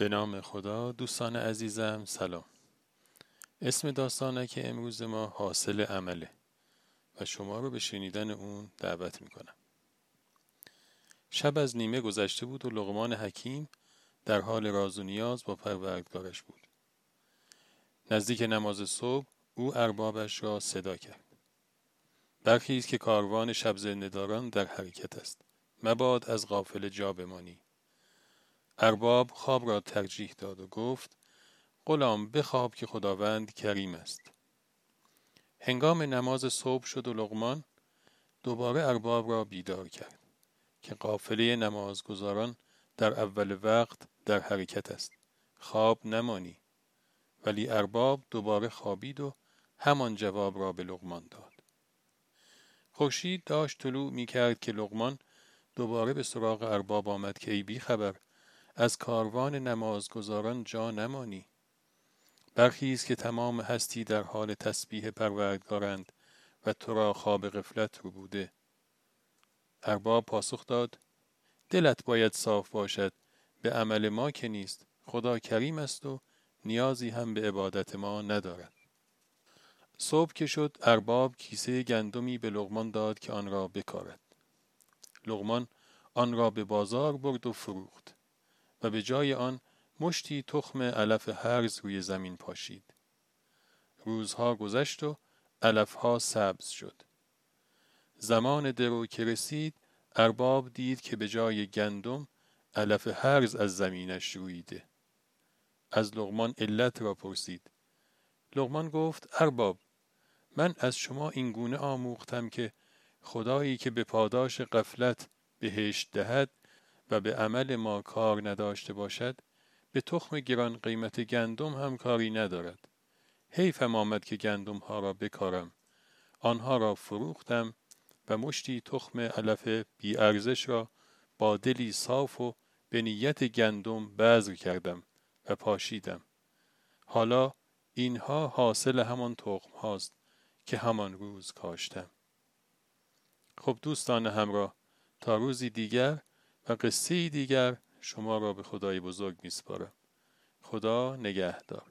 به نام خدا. دوستان عزیزم سلام. اسم داستانه که امروز ما حاصل عمله و شما رو به شنیدن اون دعوت میکنم. شب از نیمه گذشته بود و لقمان حکیم در حال راز و نیاز با پروردگارش بود. نزدیک نماز صبح او اربابش را صدا کرد. برخیز که کاروان شب زنده‌داران در حرکت است. مباد از غافله جا بمانی. ارباب خواب را ترجیح داد و گفت غلام بخواب که خداوند کریم است. هنگام نماز صبح شد و لقمان دوباره ارباب را بیدار کرد که قافله نمازگزاران در اول وقت در حرکت است. خواب نمانی. ولی ارباب دوباره خوابید و همان جواب را به لقمان داد. خورشید داشت طلوع می کرد که لقمان دوباره به سراغ ارباب آمد که ای بی خبر از کاروان نمازگزاران جا نمانی. برخیز که تمام هستی در حال تسبیح پروردگارند و تو را خواب غفلت رو بوده. ارباب پاسخ داد دلت باید صاف باشد، به عمل ما که نیست، خدا کریم است و نیازی هم به عبادت ما ندارد. صبح که شد ارباب کیسه گندمی به لقمان داد که آن را بکارد. لقمان آن را به بازار برد و فروخت و به جای آن مشتی تخم علف هرز روی زمین پاشید. روزها گذشت و علفها سبز شد. زمان درو که رسید ارباب دید که به جای گندم علف هرز از زمینش رویده. از لقمان علت را پرسید. لقمان گفت ارباب من از شما این گونه آموختم که خدایی که به پاداش غفلت بهشت دهد و به عمل ما کار نداشته باشد به تخم گران قیمت گندم هم کاری ندارد. حیفم آمد که گندم ها را بکارم. آنها را فروختم و مشتی تخم علف بی ارزش را با دلی صاف و به نیت گندم بذر کردم و پاشیدم. حالا اینها حاصل همان تخم هاست که همان روز کاشتم. خب دوستان همراه، تا روزی دیگر و قصه دیگر شما را به خدای بزرگ میسپارم. خدا نگهدار.